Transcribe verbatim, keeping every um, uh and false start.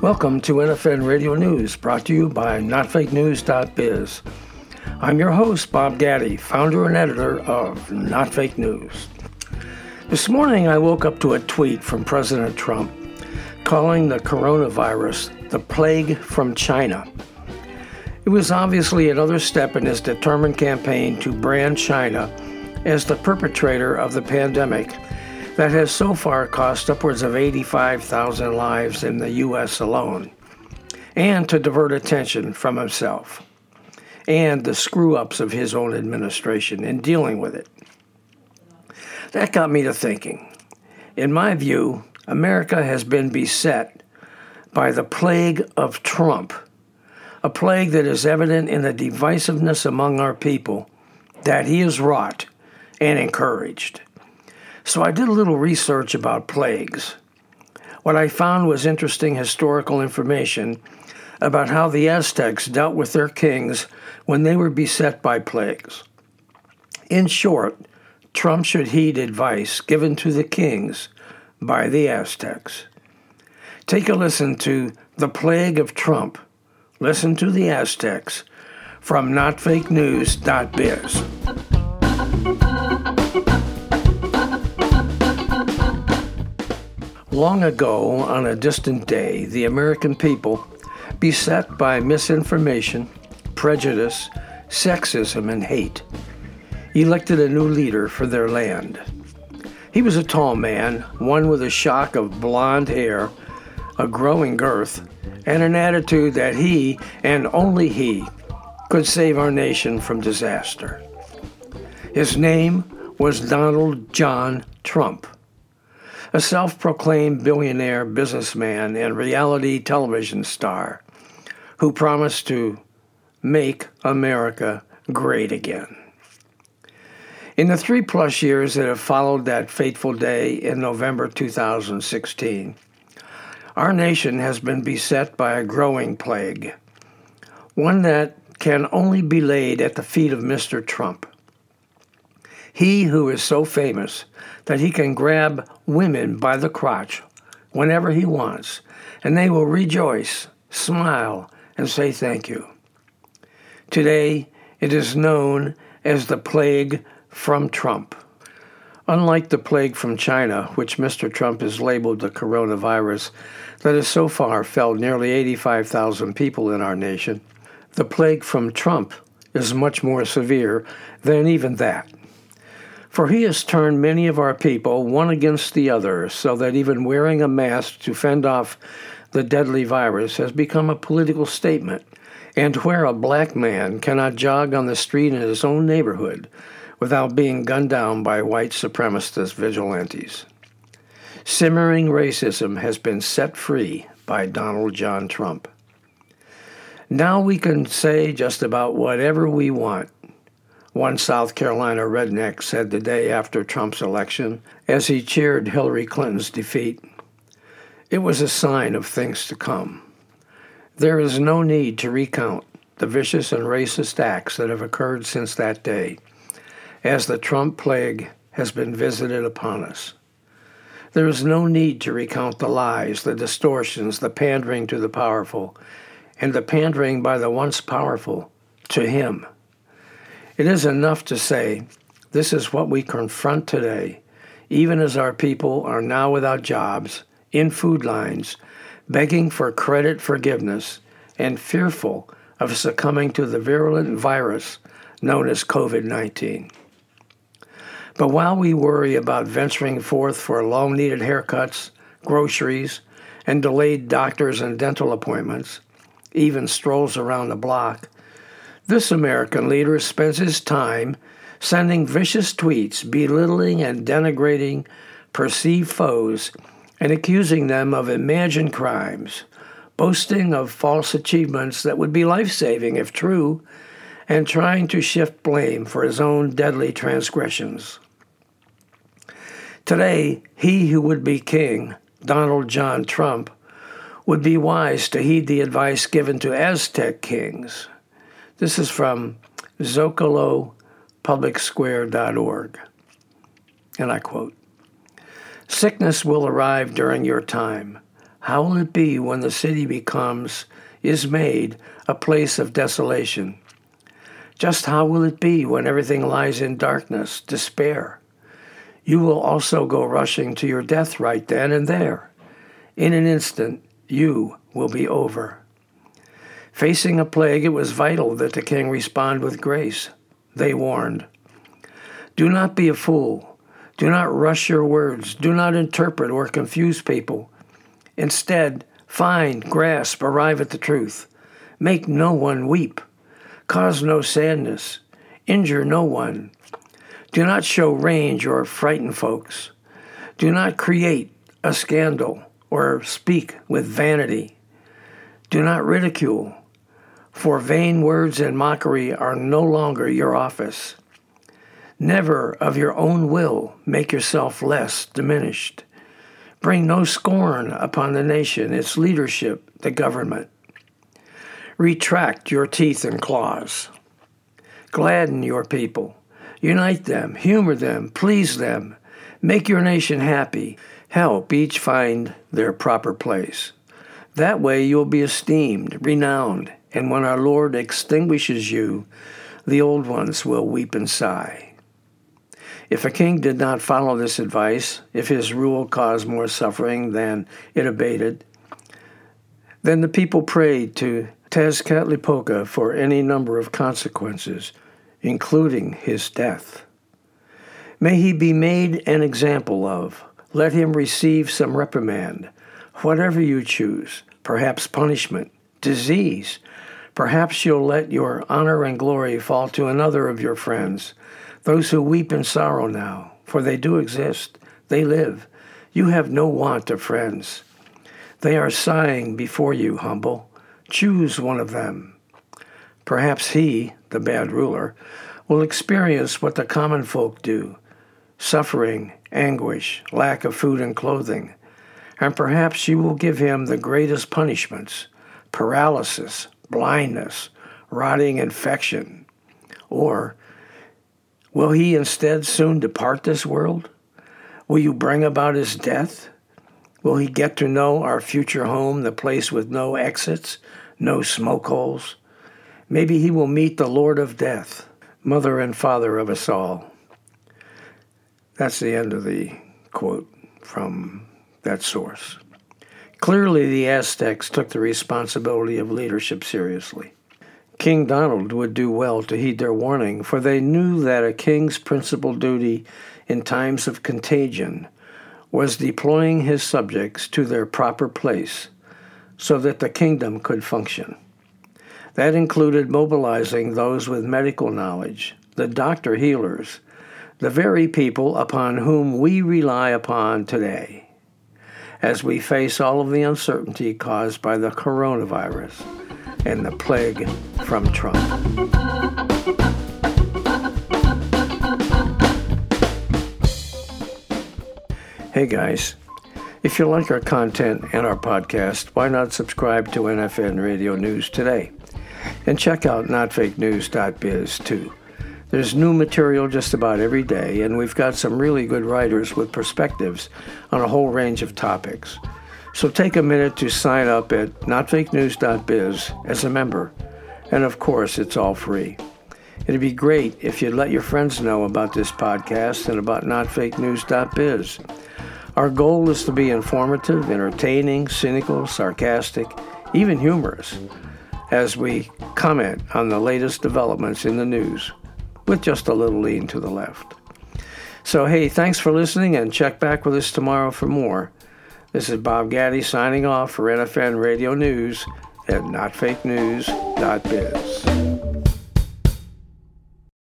Welcome to N F N Radio News, brought to you by not fake news dot biz. I'm your host, Bob Gaddy, founder and editor of Not Fake News. This morning, I woke up to a tweet from President Trump calling the coronavirus the plague from China. It was obviously another step in his determined campaign to brand China as the perpetrator of the pandemic that has so far cost upwards of eighty-five thousand lives in the U S alone, and to divert attention from himself and the screw-ups of his own administration in dealing with it. That got me to thinking. In my view, America has been beset by the plague of Trump, a plague that is evident in the divisiveness among our people that he has wrought and encouraged. So I did a little research about plagues. What I found was interesting historical information about how the Aztecs dealt with their kings when they were beset by plagues. In short, Trump should heed advice given to the kings by the Aztecs. Take a listen to The Plague of Trump. Listen to the Aztecs from not fake news dot biz. Long ago, on a distant day, the American people, beset by misinformation, prejudice, sexism, and hate, elected a new leader for their land. He was a tall man, one with a shock of blonde hair, a growing girth, and an attitude that he, and only he, could save our nation from disaster. His name was Donald John Trump, a self-proclaimed billionaire businessman and reality television star who promised to make America great again. In the three-plus years that have followed that fateful day in November two thousand sixteen, our nation has been beset by a growing plague, one that can only be laid at the feet of Mister Trump. He who is so famous that he can grab women by the crotch whenever he wants, and they will rejoice, smile, and say thank you. Today, it is known as the plague from Trump. Unlike the plague from China, which Mister Trump has labeled the coronavirus that has so far felled nearly eighty-five thousand people in our nation, the plague from Trump is much more severe than even that. For he has turned many of our people one against the other, so that even wearing a mask to fend off the deadly virus has become a political statement. And where a black man cannot jog on the street in his own neighborhood without being gunned down by white supremacist vigilantes. Simmering racism has been set free by Donald John Trump. Now we can say just about whatever we want, one South Carolina redneck said the day after Trump's election as he cheered Hillary Clinton's defeat. It was a sign of things to come. There is no need to recount the vicious and racist acts that have occurred since that day, as the Trump plague has been visited upon us. There is no need to recount the lies, the distortions, the pandering to the powerful, and the pandering by the once powerful to him. It is enough to say, this is what we confront today, even as our people are now without jobs, in food lines, begging for credit forgiveness, and fearful of succumbing to the virulent virus known as covid nineteen. But while we worry about venturing forth for long-needed haircuts, groceries, and delayed doctors and dental appointments, even strolls around the block, this American leader spends his time sending vicious tweets, belittling and denigrating perceived foes and accusing them of imagined crimes, boasting of false achievements that would be life-saving if true, and trying to shift blame for his own deadly transgressions. Today, he who would be king, Donald John Trump, would be wise to heed the advice given to Aztec kings. This is from Zocalo Public Square dot org. And I quote, "Sickness will arrive during your time. How will it be when the city becomes, is made, a place of desolation? Just how will it be when everything lies in darkness, despair? You will also go rushing to your death right then and there. In an instant, you will be over." Facing a plague, it was vital that the king respond with grace. They warned, "Do not be a fool. Do not rush your words. Do not interpret or confuse people. Instead, find, grasp, arrive at the truth. Make no one weep. Cause no sadness. Injure no one. Do not show range or frighten folks. Do not create a scandal or speak with vanity. Do not ridicule, for vain words and mockery are no longer your office. Never of your own will make yourself less diminished. Bring no scorn upon the nation, its leadership, the government. Retract your teeth and claws. Gladden your people. Unite them, humor them, please them. Make your nation happy. Help each find their proper place. That way you will be esteemed, renowned, and when our Lord extinguishes you, the old ones will weep and sigh." If a king did not follow this advice, if his rule caused more suffering than it abated, then the people prayed to Tezcatlipoca for any number of consequences, including his death. May he be made an example of. Let him receive some reprimand, whatever you choose, perhaps punishment, disease. Perhaps you'll let your honor and glory fall to another of your friends, those who weep in sorrow now, for they do exist. They live. You have no want of friends. They are sighing before you, humble. Choose one of them. Perhaps he, the bad ruler, will experience what the common folk do, suffering, anguish, lack of food and clothing, and perhaps you will give him the greatest punishments, paralysis, blindness, rotting infection. Or will he instead soon depart this world? Will you bring about his death? Will he get to know our future home, the place with no exits, no smoke holes? Maybe he will meet the Lord of Death, Mother and Father of us all. That's the end of the quote from that source. Clearly, the Aztecs took the responsibility of leadership seriously. King Donald would do well to heed their warning, for they knew that a king's principal duty in times of contagion was deploying his subjects to their proper place so that the kingdom could function. That included mobilizing those with medical knowledge, the doctor healers, the very people upon whom we rely upon today, as we face all of the uncertainty caused by the coronavirus and the plague from Trump. Hey guys, if you like our content and our podcast, why not subscribe to N F N Radio News today? And check out not fake news dot biz too. There's new material just about every day, and we've got some really good writers with perspectives on a whole range of topics. So take a minute to sign up at not fake news dot biz as a member. And of course, it's all free. It'd be great if you'd let your friends know about this podcast and about not fake news dot biz. Our goal is to be informative, entertaining, cynical, sarcastic, even humorous, as we comment on the latest developments in the news, with just a little lean to the left. So, hey, thanks for listening, and check back with us tomorrow for more. This is Bob Gaddy signing off for N F N Radio News at not fake news dot biz.